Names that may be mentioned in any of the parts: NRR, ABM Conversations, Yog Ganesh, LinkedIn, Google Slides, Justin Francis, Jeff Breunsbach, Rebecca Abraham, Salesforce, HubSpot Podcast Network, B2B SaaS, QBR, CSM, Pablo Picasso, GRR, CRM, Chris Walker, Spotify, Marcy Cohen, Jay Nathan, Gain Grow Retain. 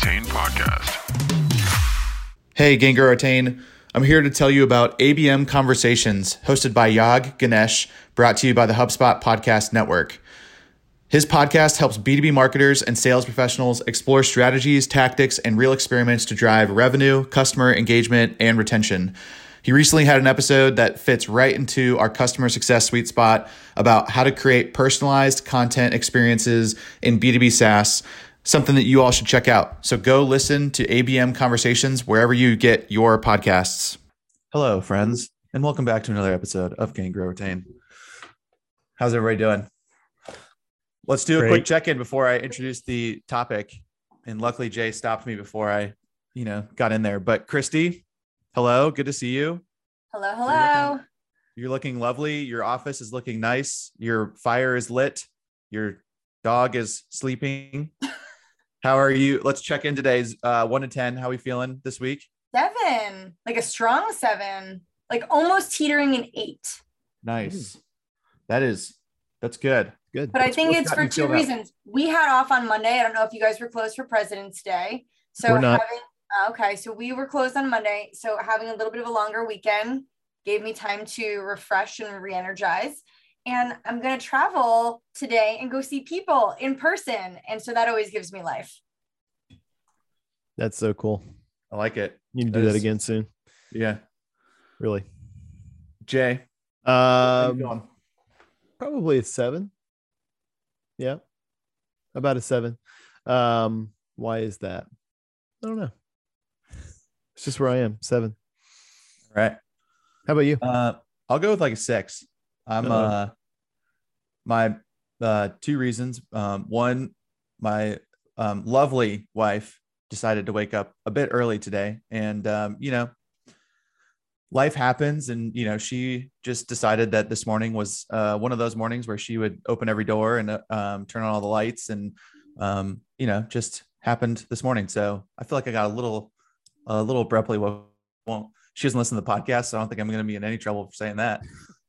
Retain podcast. Hey, Gain Grow Retain. I'm here to tell you about ABM Conversations, hosted by Yog Ganesh, brought to you by the HubSpot Podcast Network. His podcast helps B2B marketers and sales professionals explore strategies, tactics, and real experiments to drive revenue, customer engagement, and retention. He recently had an episode that fits right into our customer success sweet spot about how to create personalized content experiences in B2B SaaS, something that you all should check out. So go listen to ABM Conversations wherever you get your podcasts. Hello, friends, and welcome back to another episode of Gain Grow Retain. How's everybody doing? Let's do a quick check-in before I introduce the topic. And luckily, Jay stopped me before I, got in there. But Christy, hello. Good to see you. Hello, hello. You're looking lovely. Your office is looking nice. Your fire is lit. Your dog is sleeping. How are you? Let's check in today's 1 to 10. How are we feeling this week? 7, like a strong 7, like almost teetering an 8. Nice. That's good. Good. But I think it's for two reasons. We had off on Monday. I don't know if you guys were closed for President's Day. So we're not. So we were closed on Monday. So having a little bit of a longer weekend gave me time to refresh and re-energize. And I'm going to travel today and go see people in person. And so that always gives me life. That's so cool. I like it. You can do that again soon. Yeah. Really. Jay. Probably a 7. Yeah, about a 7. Why is that? I don't know. It's just where I am. 7. All right. How about you? I'll go with like a 6. My 2 reasons. One, my lovely wife decided to wake up a bit early today, and life happens, and she just decided that this morning was one of those mornings where she would open every door and turn on all the lights, and just happened this morning. So I feel like I got a little abruptly. Well, she doesn't listen to the podcast, so I don't think I'm going to be in any trouble for saying that.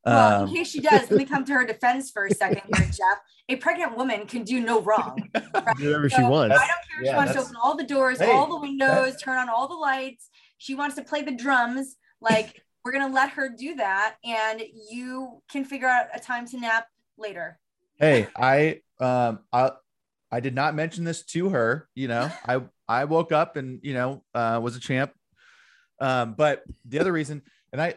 Well, in case she does, let me come to her defense for a second here, Jeff. A pregnant woman can do no wrong. Right? Do whatever she wants. I don't care if she wants to open all the doors, all the windows, turn on all the lights. She wants to play the drums. Like, we're going to let her do that, and you can figure out a time to nap later. Hey, I did not mention this to her. I woke up and, was a champ. But the other reason, and I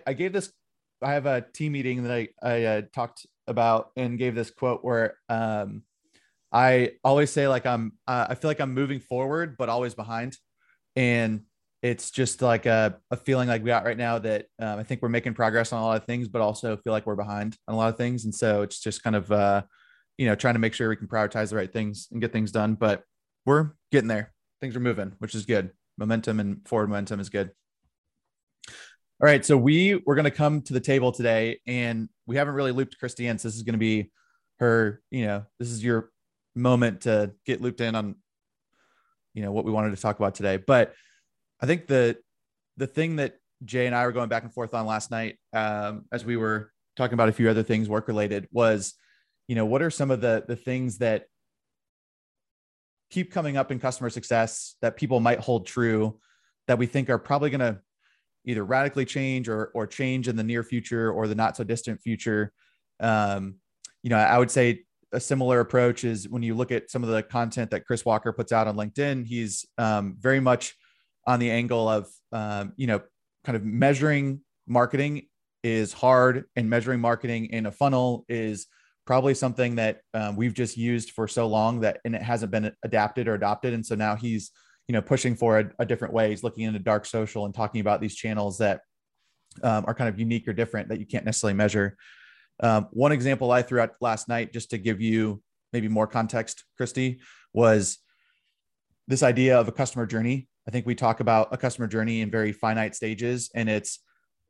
have a team meeting that I talked about and gave this quote where, I always say like, I feel like I'm moving forward, but always behind. And it's just like a feeling like we got right now that I think we're making progress on a lot of things, but also feel like we're behind on a lot of things. And so it's just kind of, trying to make sure we can prioritize the right things and get things done, but we're getting there. Things are moving, which is good. Momentum and forward momentum is good. All right. So we're going to come to the table today, and we haven't really looped Christy in. So this is going to be her, this is your moment to get looped in on, what we wanted to talk about today. But I think the thing that Jay and I were going back and forth on last night, as we were talking about a few other things work related, was, what are some of the things that keep coming up in customer success that people might hold true that we think are probably going to either radically change or change in the near future or the not so distant future. I would say a similar approach is when you look at some of the content that Chris Walker puts out on LinkedIn, he's very much on the angle of, kind of measuring marketing is hard, and measuring marketing in a funnel is probably something that we've just used for so long that, and it hasn't been adapted or adopted. And so now he's, pushing for a different way. He's looking into dark social and talking about these channels that are kind of unique or different that you can't necessarily measure. One example I threw out last night, just to give you maybe more context, Christy, was this idea of a customer journey. I think we talk about a customer journey in very finite stages, and it's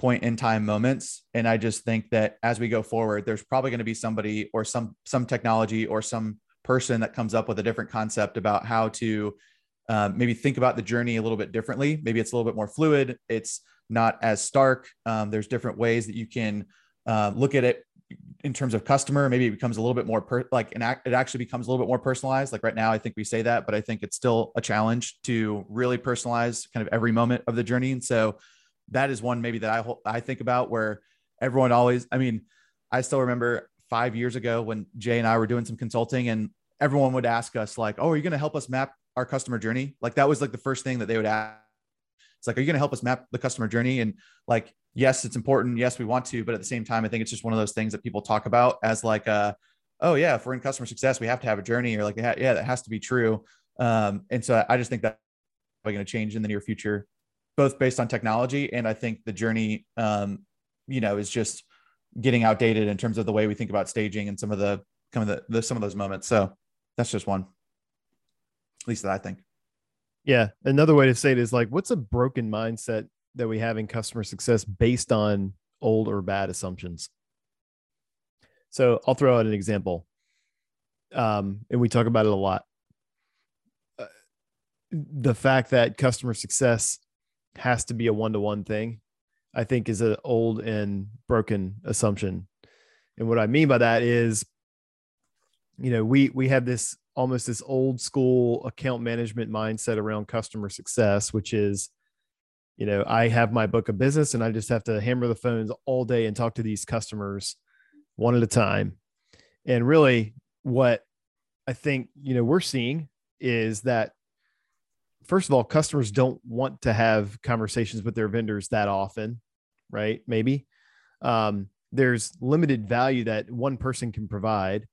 point in time moments. And I just think that as we go forward, there's probably going to be somebody or some technology or some person that comes up with a different concept about how to maybe think about the journey a little bit differently. Maybe it's a little bit more fluid. It's not as stark. There's different ways that you can look at it, in terms of customer, maybe it becomes a little bit more it actually becomes a little bit more personalized. Like right now, I think we say that, but I think it's still a challenge to really personalize kind of every moment of the journey. And so that is one maybe that I think about, where everyone always, I mean, I still remember 5 years ago when Jay and I were doing some consulting and everyone would ask us like, oh, are you going to help us map our customer journey? Like that was like the first thing that they would ask. It's like, are you going to help us map the customer journey? And like, yes, it's important. Yes, we want to. But at the same time, I think it's just one of those things that people talk about as like, oh yeah, if we're in customer success, we have to have a journey, or like, yeah, that has to be true. And so I just think that's probably going to change in the near future, both based on technology. And I think the journey, is just getting outdated in terms of the way we think about staging and some of those moments. So that's just one, at least that I think. Yeah. Another way to say it is like, what's a broken mindset that we have in customer success based on old or bad assumptions? So I'll throw out an example. And we talk about it a lot. The fact that customer success has to be a one-to-one thing, I think is an old and broken assumption. And what I mean by that is, we have this almost this old school account management mindset around customer success, which is, I have my book of business and I just have to hammer the phones all day and talk to these customers one at a time. And really what I think, we're seeing is that, first of all, customers don't want to have conversations with their vendors that often, right? Maybe there's limited value that one person can provide,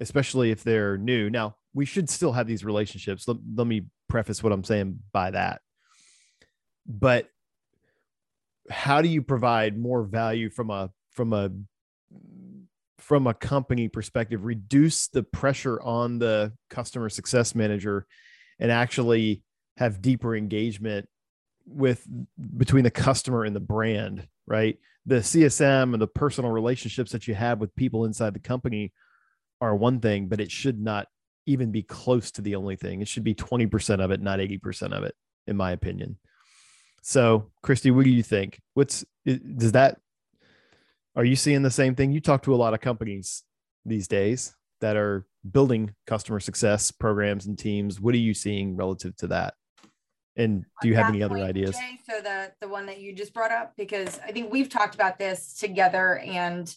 especially if they're new. Now, we should still have these relationships. Let me preface what I'm saying by that. But how do you provide more value from a company perspective, reduce the pressure on the customer success manager and actually have deeper engagement between the customer and the brand, right? The CSM and the personal relationships that you have with people inside the company are one thing, but it should not even be close to the only thing. It should be 20% of it, not 80% of it, in my opinion. So, Christy, what do you think? Are you seeing the same thing? You talk to a lot of companies these days that are building customer success programs and teams. What are you seeing relative to that? And do you have any other ideas? Jay, so the one that you just brought up, because I think we've talked about this together, and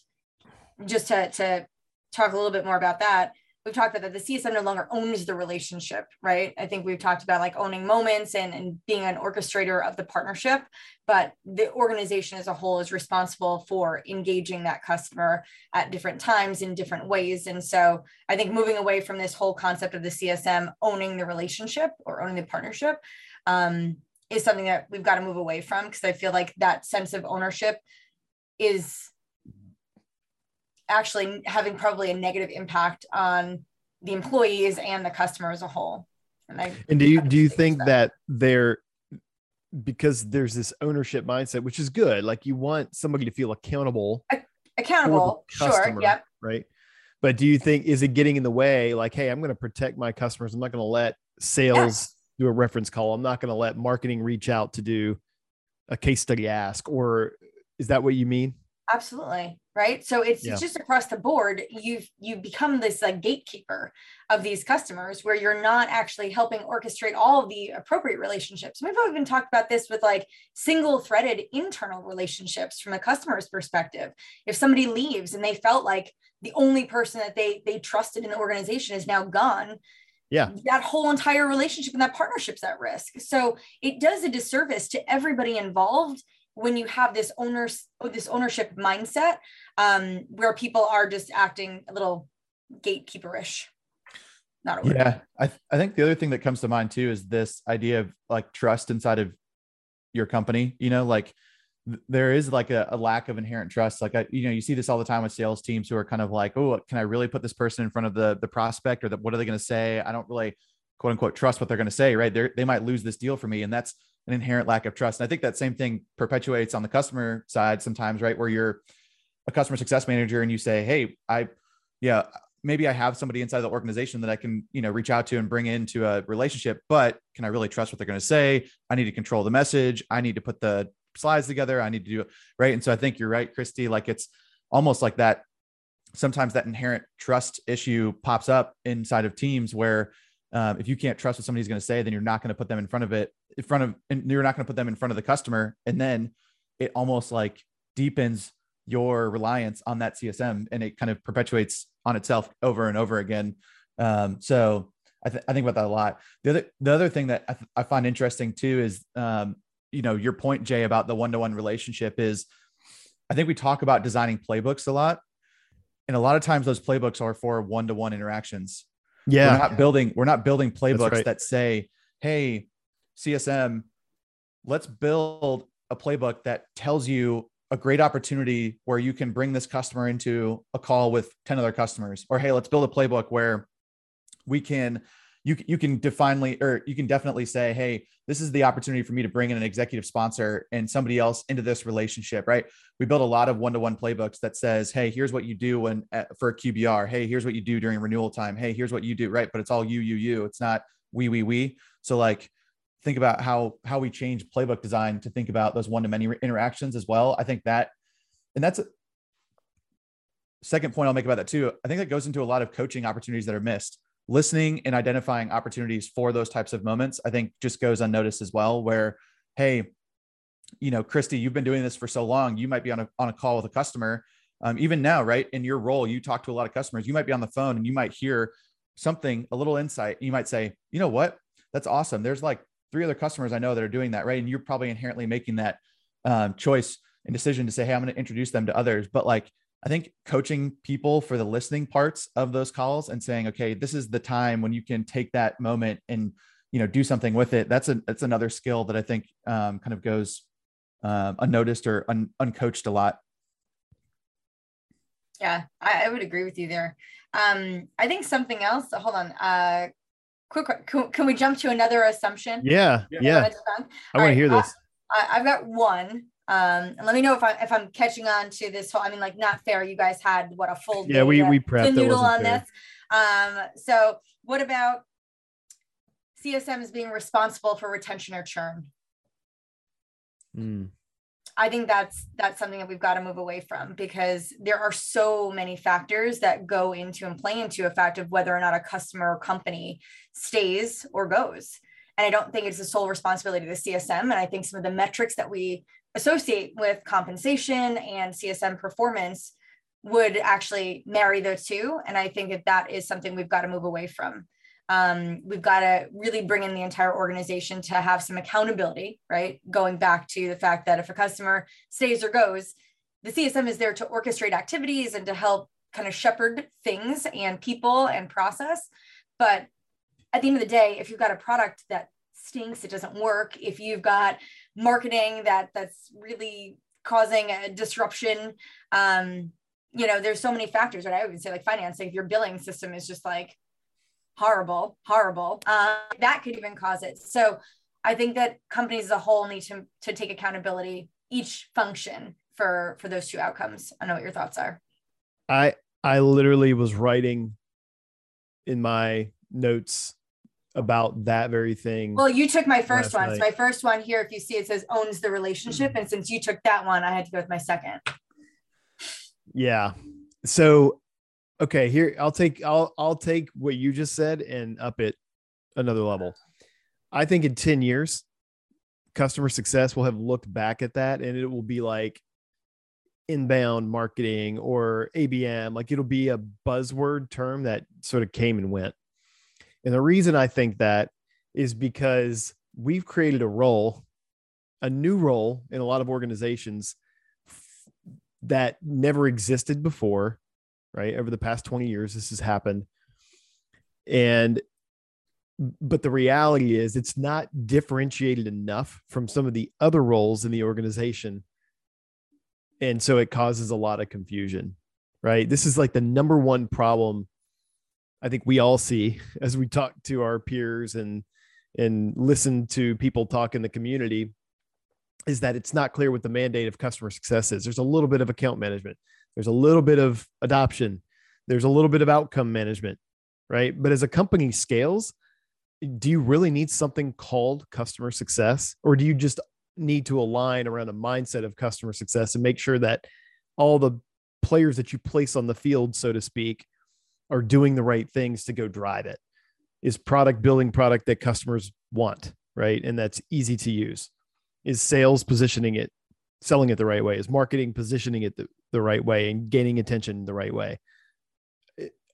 just to talk a little bit more about that. We've talked about that the CSM no longer owns the relationship, right? I think we've talked about like owning moments and being an orchestrator of the partnership, but the organization as a whole is responsible for engaging that customer at different times in different ways. And so I think moving away from this whole concept of the CSM owning the relationship or owning the partnership is something that we've got to move away from, because I feel like that sense of ownership is actually having probably a negative impact on the employees and the customer as a whole. And do you think that because there's this ownership mindset, which is good, like you want somebody to feel accountable, customer, sure, yep, right? But do you think, is it getting in the way? Like, hey, I'm going to protect my customers. I'm not going to let sales do a reference call. I'm not going to let marketing reach out to do a case study ask, or is that what you mean? Absolutely. Right. So it's just across the board. You become this like gatekeeper of these customers, where you're not actually helping orchestrate all the appropriate relationships. We've even talked about this with like single threaded internal relationships from a customer's perspective. If somebody leaves and they felt like the only person that they trusted in the organization is now gone, that whole entire relationship and that partnership's at risk. So it does a disservice to everybody involved when you have this ownership mindset, where people are just acting a little gatekeeperish. Not a word. Yeah, I think the other thing that comes to mind too is this idea of like trust inside of your company. Like there is like a lack of inherent trust. Like you see this all the time with sales teams who are kind of like, oh, can I really put this person in front of the prospect, or what are they going to say? I don't really quote unquote trust what they're going to say. Right? They might lose this deal for me, and that's an inherent lack of trust. And I think that same thing perpetuates on the customer side sometimes, right? Where you're a customer success manager and you say, hey, maybe I have somebody inside the organization that I can, reach out to and bring into a relationship, but can I really trust what they're going to say? I need to control the message. I need to put the slides together. I need to do it. Right. And so I think you're right, Christy, like it's almost like that sometimes that inherent trust issue pops up inside of teams where if you can't trust what somebody's going to say, then you're not going to put them in front of the customer. And then it almost like deepens your reliance on that CSM, and it kind of perpetuates on itself over and over again. So I think about that a lot. The other thing that I find interesting too is, you know, your point, Jay, about the one-to-one relationship is, I think we talk about designing playbooks a lot. And a lot of times those playbooks are for one-to-one interactions. Yeah. We're not building playbooks that say, hey, CSM, let's build a playbook that tells you a great opportunity where you can bring this customer into a call with 10 other customers, or, hey, let's build a playbook where you can definitely say, hey, this is the opportunity for me to bring in an executive sponsor and somebody else into this relationship, right? We build a lot of one-to-one playbooks that says, hey, here's what you do for a QBR. Hey, here's what you do during renewal time. Hey, here's what you do, right? But it's all you. It's not we. So like, think about how we change playbook design to think about those one-to-many interactions as well. I think that, and that's a second point I'll make about that too. I think that goes into a lot of coaching opportunities that are missed. Listening and identifying opportunities for those types of moments, I think, just goes unnoticed as well, where, hey, you know, Christy, you've been doing this for so long. You might be on a call with a customer. Even now, right? In your role, you talk to a lot of customers. You might be on the phone and you might hear something, a little insight. You might say, you know what? That's awesome. There's like 3 other customers I know that are doing that, right? And you're probably inherently making that choice and decision to say, hey, I'm going to introduce them to others. But like, I think coaching people for the listening parts of those calls and saying, okay, this is the time when you can take that moment and, you know, do something with it. That's another skill that I think kind of goes unnoticed or uncoached a lot. Yeah, I would agree with you there. I think something else, hold on. Can we jump to another assumption? Yeah. I want to hear this. I've got one. And let me know if I'm catching on to this whole, I mean, like, not fair. You guys had what, a full day, we prepped the noodle on fair. This. So what about CSM as being responsible for retention or churn? I think that's something that we've got to move away from, because there are so many factors that go into and play into a fact of whether or not a customer or company stays or goes. And I don't think it's the sole responsibility of the CSM. And I think some of the metrics that we associate with compensation and CSM performance would actually marry the two. And I think that is something we've got to move away from. We've got to really bring in the entire organization to have some accountability, right? Going back to the fact that if a customer stays or goes, the CSM is there to orchestrate activities and to help kind of shepherd things and people and process. But at the end of the day, if you've got a product that stinks, it doesn't work, if you've got marketing that's really causing a disruption, you know, there's so many factors, right? I would say like financing, if your billing system is just like, horrible. That could even cause it. So I think that companies as a whole need to take accountability, each function for those two outcomes. I know what your thoughts are. I literally was writing in my notes about that very thing. Well, you took my first one. So my first one here, if you see, it says owns the relationship. Mm-hmm. And since you took that one, I had to go with my second. Yeah. So okay, here I'll take what you just said and up it another level. I think in 10 years, customer success will have looked back at that and it will be like inbound marketing or ABM, like it'll be a buzzword term that sort of came and went. And the reason I think that is because we've created a new role in a lot of organizations that never existed before. Right? Over the past 20 years, this has happened. But the reality is it's not differentiated enough from some of the other roles in the organization. And so it causes a lot of confusion, right? This is like the number one problem I think we all see as we talk to our peers and listen to people talk in the community, is that it's not clear what the mandate of customer success is. There's a little bit of account management. There's a little bit of adoption. There's a little bit of outcome management, right? But as a company scales, do you really need something called customer success? Or do you just need to align around a mindset of customer success and make sure that all the players that you place on the field, so to speak, are doing the right things to go drive it? Is product building product that customers want, right? And that's easy to use. Is sales positioning it, selling it the right way? Is marketing positioning it the right way and gaining attention the right way?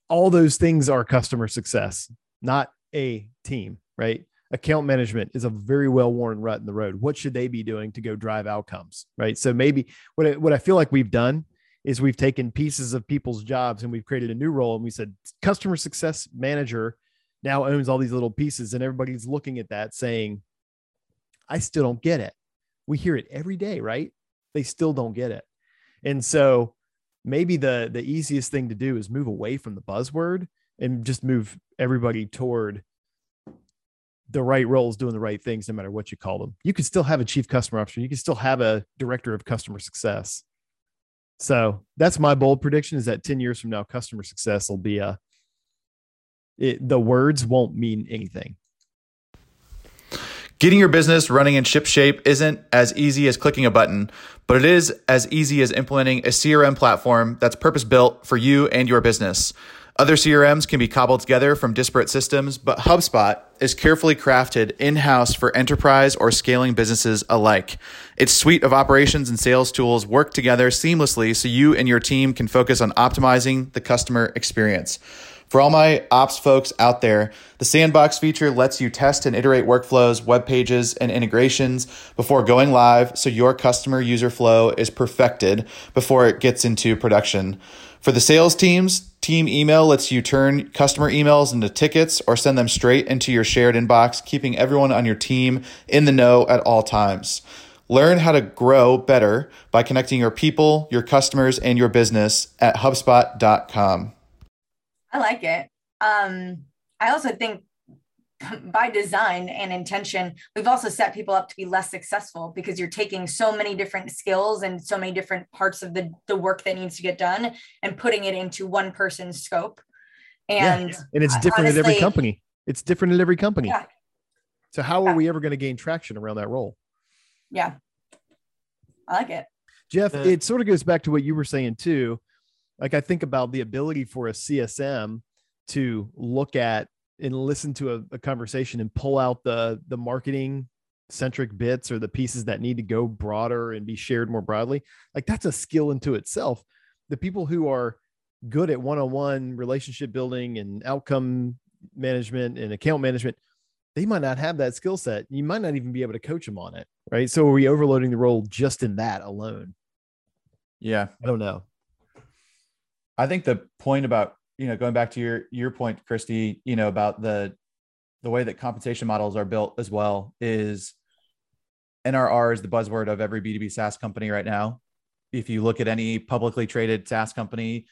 All those things are customer success, not a team, right? Account management is a very well-worn rut in the road. What should they be doing to go drive outcomes, right? So maybe what I feel like we've done is we've taken pieces of people's jobs and we've created a new role, and we said customer success manager now owns all these little pieces, and everybody's looking at that saying, I still don't get it. We hear it every day, right? They still don't get it. And so maybe the easiest thing to do is move away from the buzzword and just move everybody toward the right roles, doing the right things, no matter what you call them. You can still have a chief customer officer. You can still have a director of customer success. So that's my bold prediction, is that 10 years from now, customer success will be the words won't mean anything. Getting your business running in ship shape isn't as easy as clicking a button, but it is as easy as implementing a CRM platform that's purpose-built for you and your business. Other CRMs can be cobbled together from disparate systems, but HubSpot is carefully crafted in-house for enterprise or scaling businesses alike. Its suite of operations and sales tools work together seamlessly so you and your team can focus on optimizing the customer experience. For all my ops folks out there, the Sandbox feature lets you test and iterate workflows, web pages, and integrations before going live, so your customer user flow is perfected before it gets into production. For the sales teams, Team Email lets you turn customer emails into tickets or send them straight into your shared inbox, keeping everyone on your team in the know at all times. Learn how to grow better by connecting your people, your customers, and your business at HubSpot.com. I like it. I also think by design and intention, we've also set people up to be less successful, because you're taking so many different skills and so many different parts of the work that needs to get done and putting it into one person's scope. And it's different at every company. It's different at every company. Yeah. So how are we ever going to gain traction around that role? Yeah. I like it. Jeff, it sort of goes back to what you were saying too. Like, I think about the ability for a CSM to look at and listen to a conversation and pull out the marketing centric bits or the pieces that need to go broader and be shared more broadly. Like, that's a skill into itself. The people who are good at one-on-one relationship building and outcome management and account management, they might not have that skill set. You might not even be able to coach them on it, right? So are we overloading the role just in that alone? Yeah. I don't know. I think the point about, going back to your point, Christy, about the way that compensation models are built as well, is NRR is the buzzword of every B2B SaaS company right now. If you look at any publicly traded SaaS company,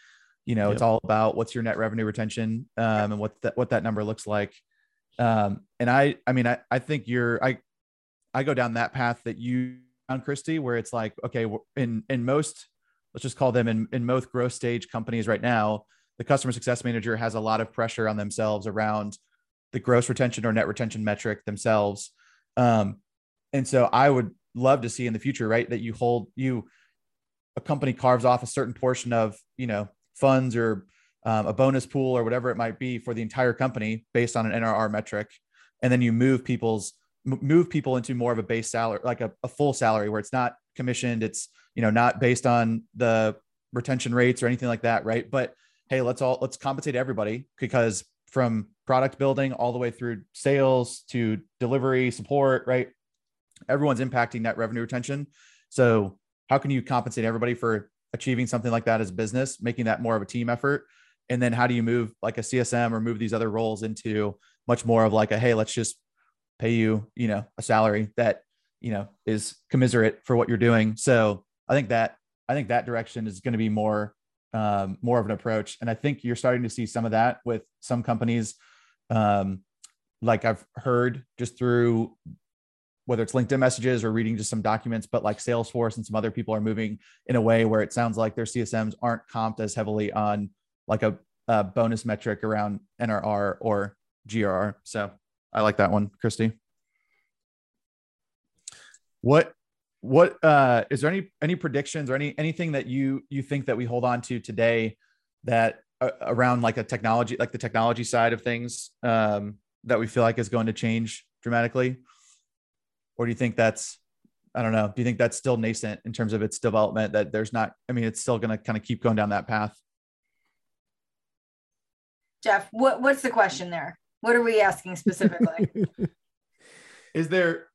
yep. It's all about what's your net revenue retention, and what that number looks like. And I think I go down that path that you found, Christy, where it's like, okay, in most, let's just call them in most growth stage companies right now, the customer success manager has a lot of pressure on themselves around the gross retention or net retention metric themselves. And so I would love to see in the future, right, that a company carves off a certain portion of, funds or a bonus pool or whatever it might be for the entire company based on an NRR metric. And then you move people into more of a base salary, like a full salary where it's not commissioned. It's, not based on the retention rates or anything like that. Right. But hey, let's compensate everybody, because from product building all the way through sales to delivery support, right, everyone's impacting net revenue retention. So how can you compensate everybody for achieving something like that as a business, making that more of a team effort? And then how do you move like a CSM or move these other roles into much more of like hey, let's just pay you, a salary that, is commiserate for what you're doing. So I think that direction is going to be more of an approach. And I think you're starting to see some of that with some companies. Like I've heard just through whether it's LinkedIn messages or reading just some documents, but like Salesforce and some other people are moving in a way where it sounds like their CSMs aren't comped as heavily on like a bonus metric around NRR or GRR. So I like that one, Christy. What What is there any predictions or anything that you think that we hold on to today that around like a technology, like the technology side of things that we feel like is going to change dramatically? Or do you think that's, I don't know, do you think that's still nascent in terms of its development, that there's not, I mean, it's still going to kind of keep going down that path? Jeff, what's the question there? What are we asking specifically? Is there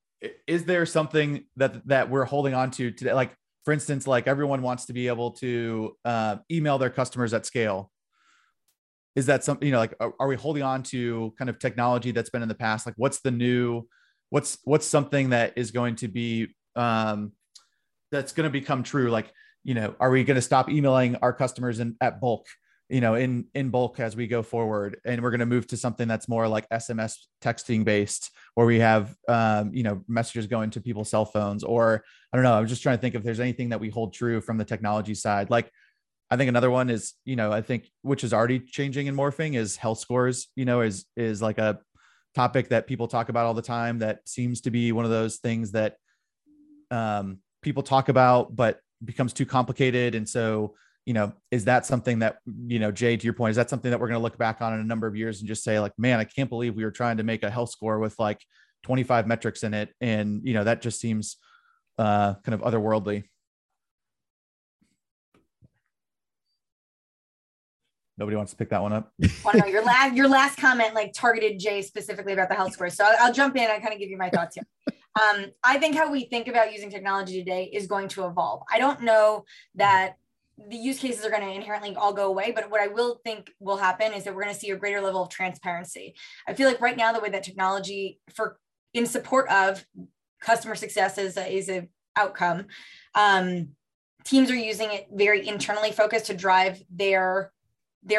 something that we're holding on to today? Like, for instance, like everyone wants to be able to email their customers at scale. Is that something, you know, like, are we holding on to kind of technology that's been in the past? Like what's something that is going to be, that's going to become true? Like, you know, are we going to stop emailing our customers at bulk, you know, in bulk as we go forward? And we're going to move to something that's more like SMS texting based, where we have, you know, messages going to people's cell phones, or I don't know, I'm just trying to think if there's anything that we hold true from the technology side. Like, I think another one is, you know, I think, which is already changing and morphing, is health scores, you know, is like a topic that people talk about all the time. That seems to be one of those things that people talk about, but becomes too complicated. And so, you know, is that something that, you know, Jay, to your point, is that something that we're going to look back on in a number of years and just say like, man, I can't believe we were trying to make a health score with like 25 metrics in it. And, you know, that just seems kind of otherworldly. Nobody wants to pick that one up. Well, no, your last comment like targeted Jay specifically about the health score. So I'll jump in and kind of give you my thoughts here. I think how we think about using technology today is going to evolve. I don't know that the use cases are going to inherently all go away, but what I will think will happen is that we're going to see a greater level of transparency. I feel like right now, the way that technology in support of customer success is an outcome. Teams are using it very internally focused to drive their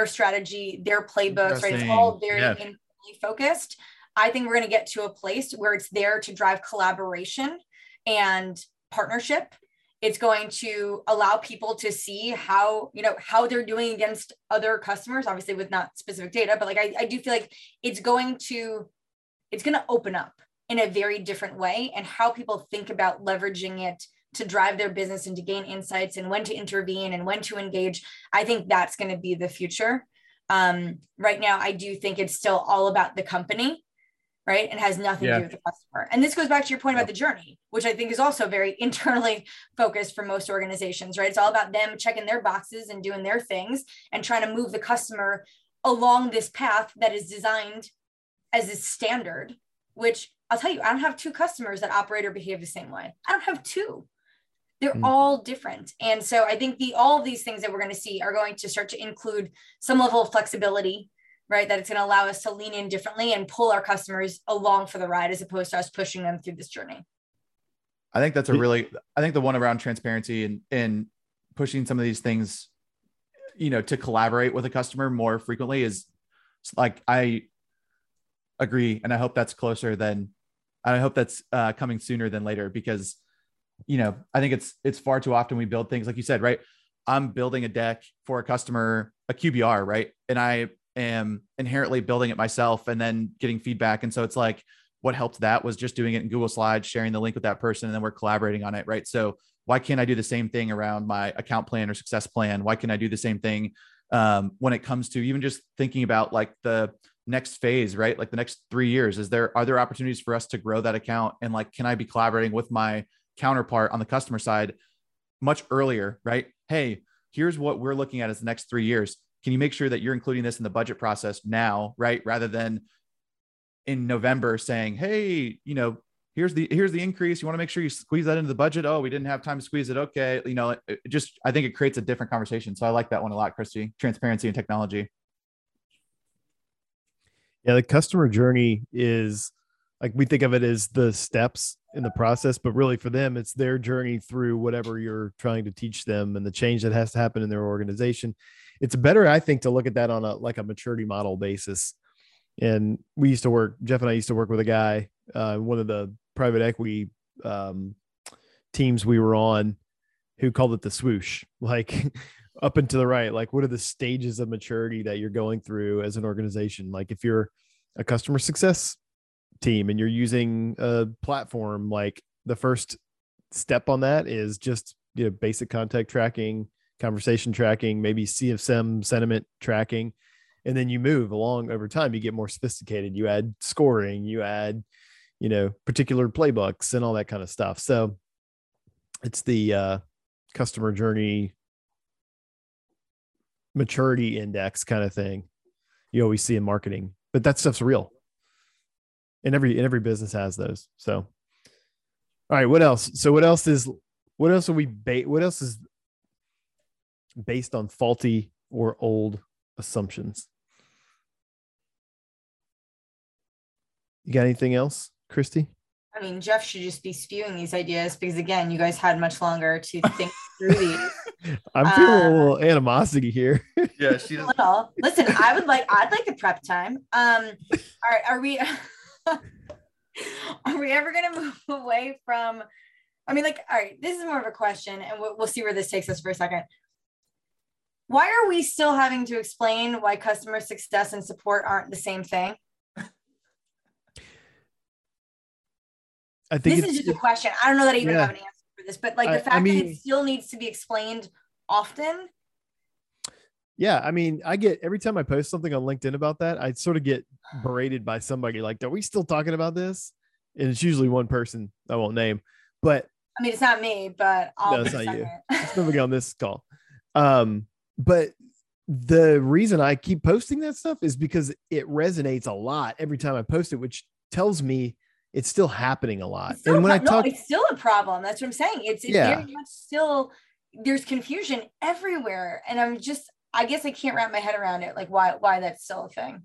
strategy, their playbooks, right? It's all very internally focused. I think we're going to get to a place where it's there to drive collaboration and partnership. It's going to allow people to see how, you know, how they're doing against other customers, obviously with not specific data, but like, I do feel like it's going to open up in a very different way, and how people think about leveraging it to drive their business and to gain insights, and when to intervene and when to engage. I think that's going to be the future. Right now, I do think it's still all about the company, right? And has nothing to do with the customer. And this goes back to your point about the journey, which I think is also very internally focused for most organizations, right? It's all about them checking their boxes and doing their things and trying to move the customer along this path that is designed as a standard, which I'll tell you, I don't have two customers that operate or behave the same way. I don't have two. They're all different. And so I think all of these things that we're going to see are going to start to include some level of flexibility, right? That it's going to allow us to lean in differently and pull our customers along for the ride, as opposed to us pushing them through this journey. I think that's I think the one around transparency and pushing some of these things, you know, to collaborate with a customer more frequently is like, I agree. And I hope that's coming sooner than later, because you know, I think it's far too often we build things, like you said, right? I'm building a deck for a customer, a QBR, right? And I am inherently building it myself and then getting feedback. And so it's like, what helped that was just doing it in Google Slides, sharing the link with that person, and then we're collaborating on it, right? So why can't I do the same thing around my account plan or success plan? Why can't I do the same thing when it comes to even just thinking about like the next phase, right? Like the next 3 years, are there opportunities for us to grow that account? And like, can I be collaborating with my counterpart on the customer side much earlier, right? Hey, here's what we're looking at as the next 3 years. Can you make sure that you're including this in the budget process now, right? Rather than in November saying, hey, you know, here's the increase. You want to make sure you squeeze that into the budget. Oh, we didn't have time to squeeze it. Okay. You know, I think it creates a different conversation. So I like that one a lot, Christy, transparency and technology. Yeah. The customer journey is like, we think of it as the steps in the process, but really for them, it's their journey through whatever you're trying to teach them and the change that has to happen in their organization. It's better, I think, to look at that on a maturity model basis. And Jeff and I used to work with a guy, one of the private equity teams we were on, who called it the swoosh, like up and to the right. Like, what are the stages of maturity that you're going through as an organization? Like, if you're a customer success team and you're using a platform, like the first step on that is just, you know, basic contact tracking, conversation tracking, maybe CSM sentiment tracking. And then you move along over time, you get more sophisticated, you add scoring, you add, you know, particular playbooks and all that kind of stuff. So it's the customer journey maturity index kind of thing you always see in marketing, but that stuff's real. And every business has those. So, all right, what else? So what else is based on faulty or old assumptions? You got anything else, Christy? I mean, Jeff should just be spewing these ideas because, again, you guys had much longer to think through these. I'm feeling a little animosity here. Yeah, she doesn't. Listen, I'd like the prep time. Are we? Are we ever going to move away from? I mean, like, all right, this is more of a question, and we'll see where this takes us for a second. Why are we still having to explain why customer success and support aren't the same thing? I think this is just a question. I don't know that I even have an answer for this, but like the fact that it still needs to be explained often. Yeah. I mean, I get, every time I post something on LinkedIn about that, I sort of get berated by somebody like, are we still talking about this? And it's usually one person I won't name, but I mean, it's not me, but no, it's not you. It's nobody on this call. But the reason I keep posting that stuff is because it resonates a lot every time I post it, which tells me it's still happening a lot. And when I talk, it's still a problem. That's what I'm saying. There's confusion everywhere. And I guess I can't wrap my head around it. Like why that's still a thing.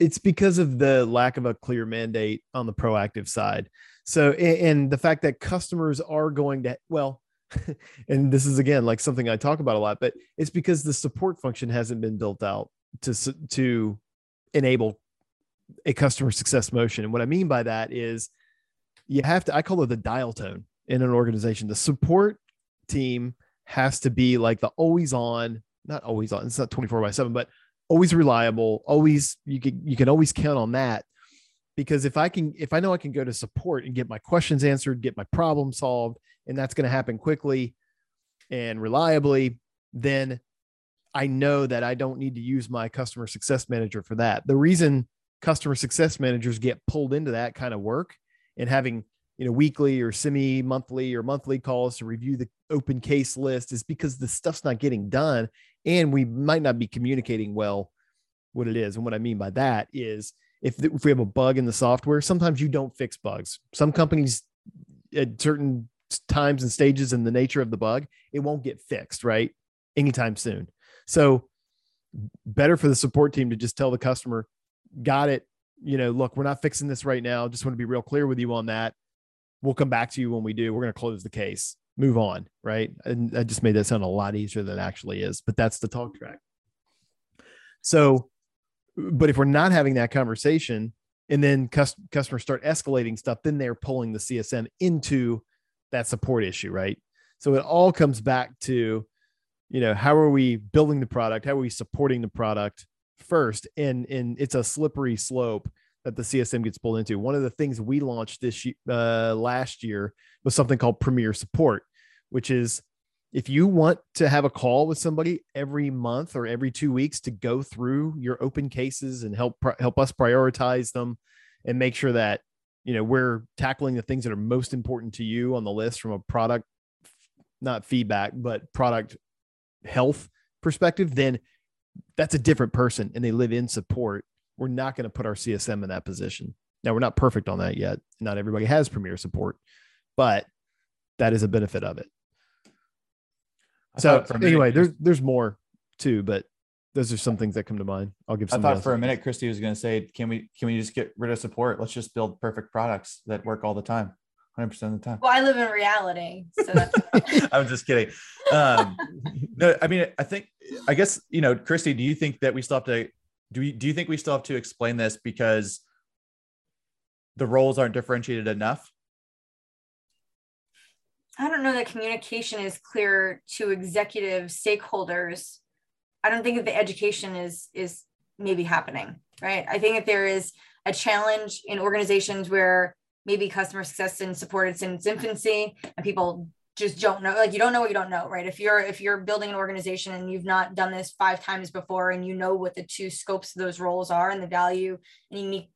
It's because of the lack of a clear mandate on the proactive side. So, and the fact that customers are going to, and this is again, like something I talk about a lot, but it's because the support function hasn't been built out to enable a customer success motion. And what I mean by that is you have to, I call it the dial tone in an organization. The support team has to be like the always on, not always on, it's not 24/7, but always reliable, always, you can always count on that. Because if I know I can go to support and get my questions answered, get my problem solved, and that's going to happen quickly and reliably, then I know that I don't need to use my customer success manager for that. The reason customer success managers get pulled into that kind of work and having, you know, weekly or semi-monthly or monthly calls to review the open case list is because the stuff's not getting done and we might not be communicating well what it is. And what I mean by that is if we have a bug in the software, sometimes you don't fix bugs. Some companies at certain times and stages in the nature of the bug, it won't get fixed, right? Anytime soon. So better for the support team to just tell the customer, got it. You know, look, we're not fixing this right now. Just want to be real clear with you on that. We'll come back to you when we do. We're going to close the case, move on. Right. And I just made that sound a lot easier than it actually is, but that's the talk track. So, but if we're not having that conversation and then customers start escalating stuff, then they're pulling the CSM into that support issue. Right. So it all comes back to, you know, how are we building the product? How are we supporting the product first? And it's a slippery slope that the CSM gets pulled into. One of the things we launched this last year was something called Premier Support, which is if you want to have a call with somebody every month or every 2 weeks to go through your open cases and help us prioritize them and make sure that, you know, we're tackling the things that are most important to you on the list from a product, not feedback, but product health perspective, then that's a different person and they live in support. We're not going to put our CSM in that position. Now, we're not perfect on that yet. Not everybody has Premier Support, but that is a benefit of it. So anyway, there's more too, but those are some things that come to mind. I'll give some. I thought for a minute, Christy was going to say, can we just get rid of support? Let's just build perfect products that work all the time, 100% of the time. Well, I live in reality. So that's I'm just kidding. No, I mean, I guess, you know, Christy, do you think that we still have to, do you think we still have to explain this because the roles aren't differentiated enough? I don't know that communication is clear to executive stakeholders. I don't think that the education is maybe happening, right? I think that there is a challenge in organizations where maybe customer success and support is in its infancy and people just don't know, like you don't know what you don't know, right? If you're building an organization and you've not done this 5 times before and you know what the 2 scopes of those roles are and the value and unique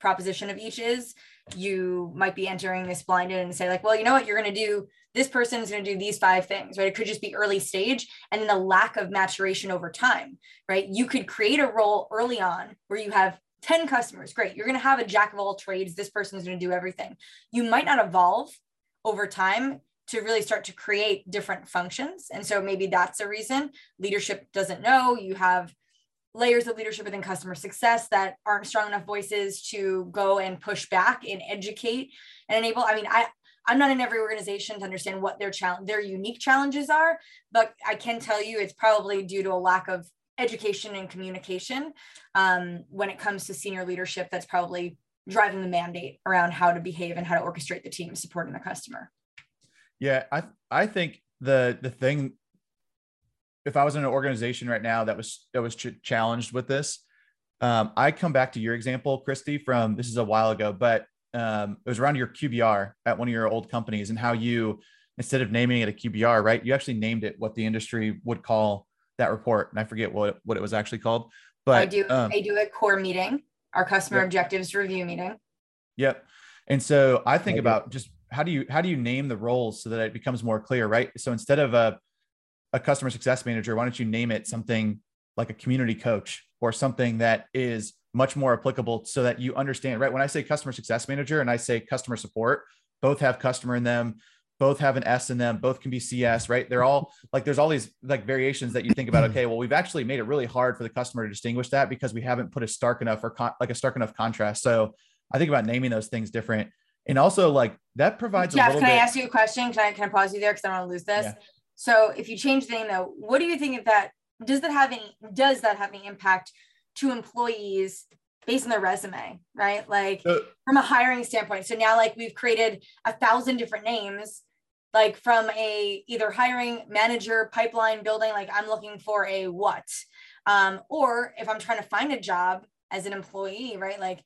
proposition of each is, you might be entering this blinded and say like, well, you know what you're going to do? This person is going to do these 5 things, right? It could just be early stage and then the lack of maturation over time, right? You could create a role early on where you have 10 customers. Great. You're going to have a jack of all trades. This person is going to do everything. You might not evolve over time to really start to create different functions. And so maybe that's a reason leadership doesn't know. You have layers of leadership within customer success that aren't strong enough voices to go and push back and educate and enable. I mean, I'm not in every organization to understand what their unique challenges are, but I can tell you it's probably due to a lack of education and communication when it comes to senior leadership. That's probably driving the mandate around how to behave and how to orchestrate the team supporting the customer. Yeah, I think the thing, if I was in an organization right now that was challenged with this, I come back to your example, Christy, from this is a while ago, but it was around your QBR at one of your old companies and how you, instead of naming it a QBR, right, you actually named it what the industry would call that report. And I forget what it was actually called, but I do a core meeting, our customer objectives review meeting. Yep. And so I think about just how do you name the roles so that it becomes more clear, right? So instead of a customer success manager, why don't you name it something like a community coach or something that is much more applicable so that you understand, right? When I say customer success manager and I say customer support, both have customer in them, both have an S in them, both can be CS, right? They're all like, there's all these like variations that you think about, okay, well, we've actually made it really hard for the customer to distinguish that because we haven't put a stark enough or like a stark enough contrast. So I think about naming those things different. And also like that provides a little bit. Can I ask you a question? Can I pause you there? Cause I don't want to lose this. Yeah. So if you change the name though, what do you think of that? Does that have any impact to employees based on their resume, right? Like from a hiring standpoint. So now like we've created 1,000 different names, like from a either hiring manager, pipeline building, like I'm looking for a what, or if I'm trying to find a job as an employee, right? Like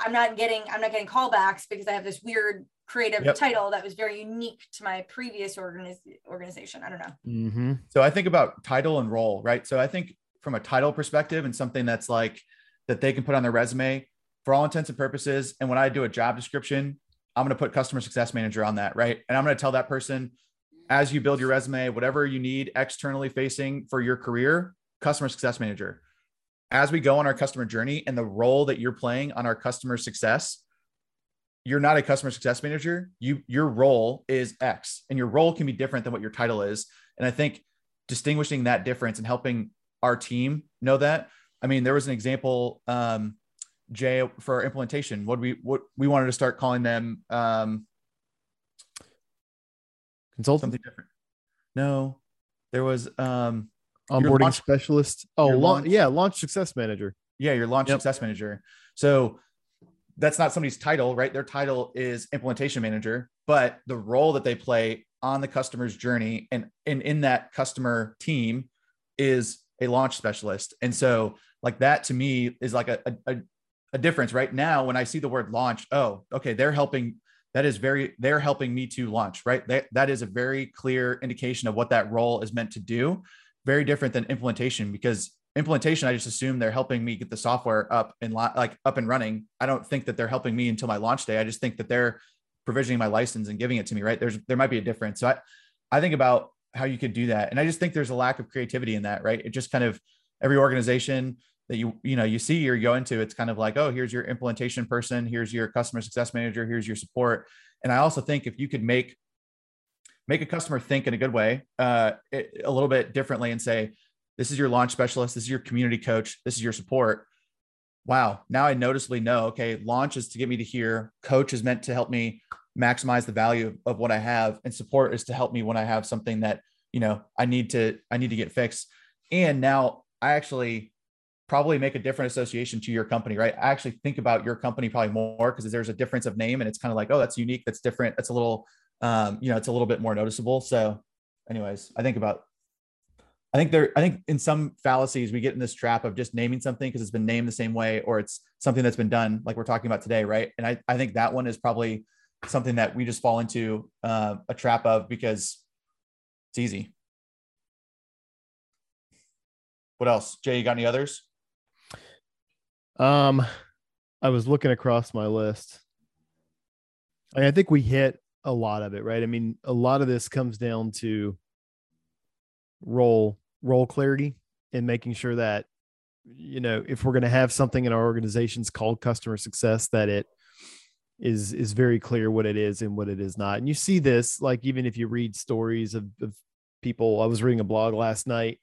I'm not getting callbacks because I have this weird creative title that was very unique to my previous organization. I don't know. Mm-hmm. So I think about title and role, right? So I think from a title perspective and something that's like, that they can put on their resume for all intents and purposes. And when I do a job description, I'm going to put customer success manager on that, right? And I'm going to tell that person, as you build your resume, whatever you need externally facing for your career, customer success manager. As we go on our customer journey and the role that you're playing on our customer success, you're not a customer success manager. Your role is X, and your role can be different than what your title is. And I think distinguishing that difference and helping our team know that. I mean, there was an example, Jay, for our implementation. What we wanted to start calling them consultant. Something different. No, there was onboarding launch specialist. Oh, launch success manager. Yeah, your launch success manager. So that's not somebody's title, right? Their title is implementation manager, but the role that they play on the customer's journey and in that customer team is a launch specialist. And so like that to me is like a difference right now. When I see the word launch, oh, okay. They're helping. They're helping me to launch, right? That is a very clear indication of what that role is meant to do. Very different than implementation, because implementation, I just assume they're helping me get the software up and running. I don't think that they're helping me until my launch day. I just think that they're provisioning my license and giving it to me, right? There might be a difference. So I think about how you could do that. And I just think there's a lack of creativity in that, right? It just kind of every organization that you see or go into, it's kind of like, oh, here's your implementation person, here's your customer success manager, here's your support. And I also think if you could make a customer think in a good way, a little bit differently and say, this is your launch specialist, this is your community coach, this is your support. Wow. Now I noticeably know, okay, launch is to get me to here. Coach is meant to help me maximize the value of what I have, and support is to help me when I have something that, you know, I need to get fixed. And now I actually probably make a different association to your company, right? I actually think about your company probably more because there's a difference of name and it's kind of like, oh, that's unique. That's different. That's a little, it's a little bit more noticeable. So anyways, I think about I think in some fallacies, we get in this trap of just naming something because it's been named the same way, or it's something that's been done, like we're talking about today, right? And I think that one is probably something that we just fall into a trap of because it's easy. What else? Jay, you got any others? I was looking across my list. I mean, I think we hit a lot of it, right? I mean, a lot of this comes down to role clarity and making sure that, you know, if we're going to have something in our organizations called customer success, that it is very clear what it is and what it is not. And you see this, like, even if you read stories of people. I was reading a blog last night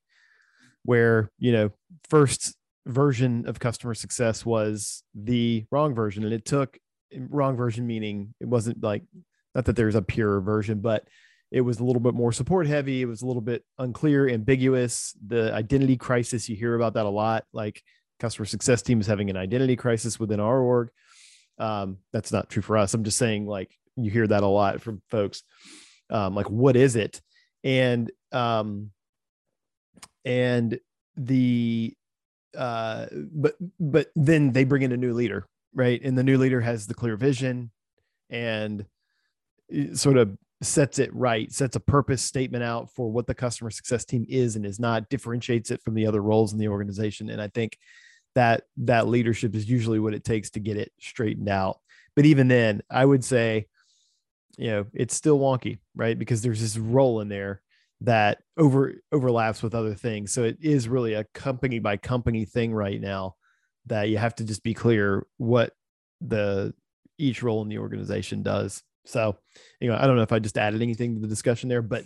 where, you know, first version of customer success was the wrong version, and it took wrong version, meaning it wasn't like, not that there's a pure version, but it was a little bit more support heavy. It was a little bit unclear, ambiguous. The identity crisis, you hear about that a lot. Like, customer success team is having an identity crisis within our org. That's not true for us. I'm just saying, like, you hear that a lot from folks. Like, what is it? But then they bring in a new leader, right? And the new leader has the clear vision and sort of sets it right, sets a purpose statement out for what the customer success team is and is not, differentiates it from the other roles in the organization. And I think that leadership is usually what it takes to get it straightened out. But even then, I would say, you know, it's still wonky, right? Because there's this role in there that overlaps with other things. So it is really a company by company thing right now, that you have to just be clear what each role in the organization does. So, you know, I don't know if I just added anything to the discussion there, but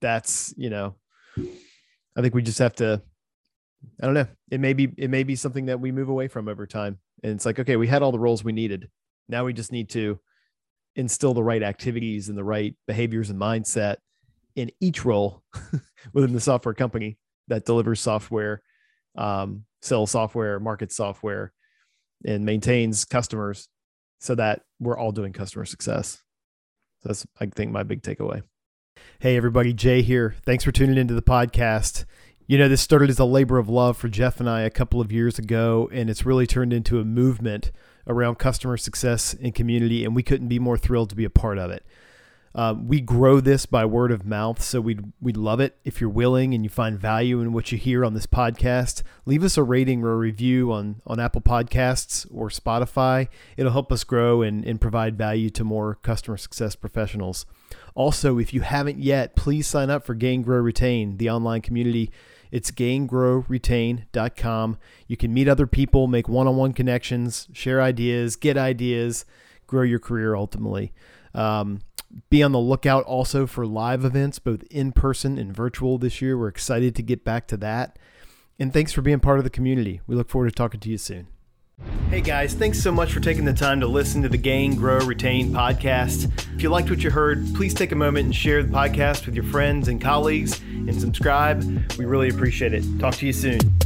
that's, you know, I think we just have to, I don't know. It may be something that we move away from over time. And it's like, okay, we had all the roles we needed. Now we just need to instill the right activities and the right behaviors and mindset in each role within the software company that delivers software, sells software, markets software, and maintains customers, so that we're all doing customer success. So that's, I think, my big takeaway. Hey, everybody, Jay here. Thanks for tuning into the podcast. You know, this started as a labor of love for Jeff and I a couple of years ago, and it's really turned into a movement around customer success and community, and we couldn't be more thrilled to be a part of it. We grow this by word of mouth, so we'd love it if you're willing and you find value in what you hear on this podcast. Leave us a rating or a review on Apple Podcasts or Spotify. It'll help us grow and provide value to more customer success professionals. Also, if you haven't yet, please sign up for Gain, Grow, Retain, the online community. It's gaingrowretain.com. You can meet other people, make one-on-one connections, share ideas, get ideas, grow your career ultimately. Be on the lookout also for live events, both in person and virtual this year. We're excited to get back to that. And thanks for being part of the community. We look forward to talking to you soon. Hey guys, thanks so much for taking the time to listen to the Gain, Grow, Retain podcast. If you liked what you heard, please take a moment and share the podcast with your friends and colleagues, and subscribe. We really appreciate it. Talk to you soon.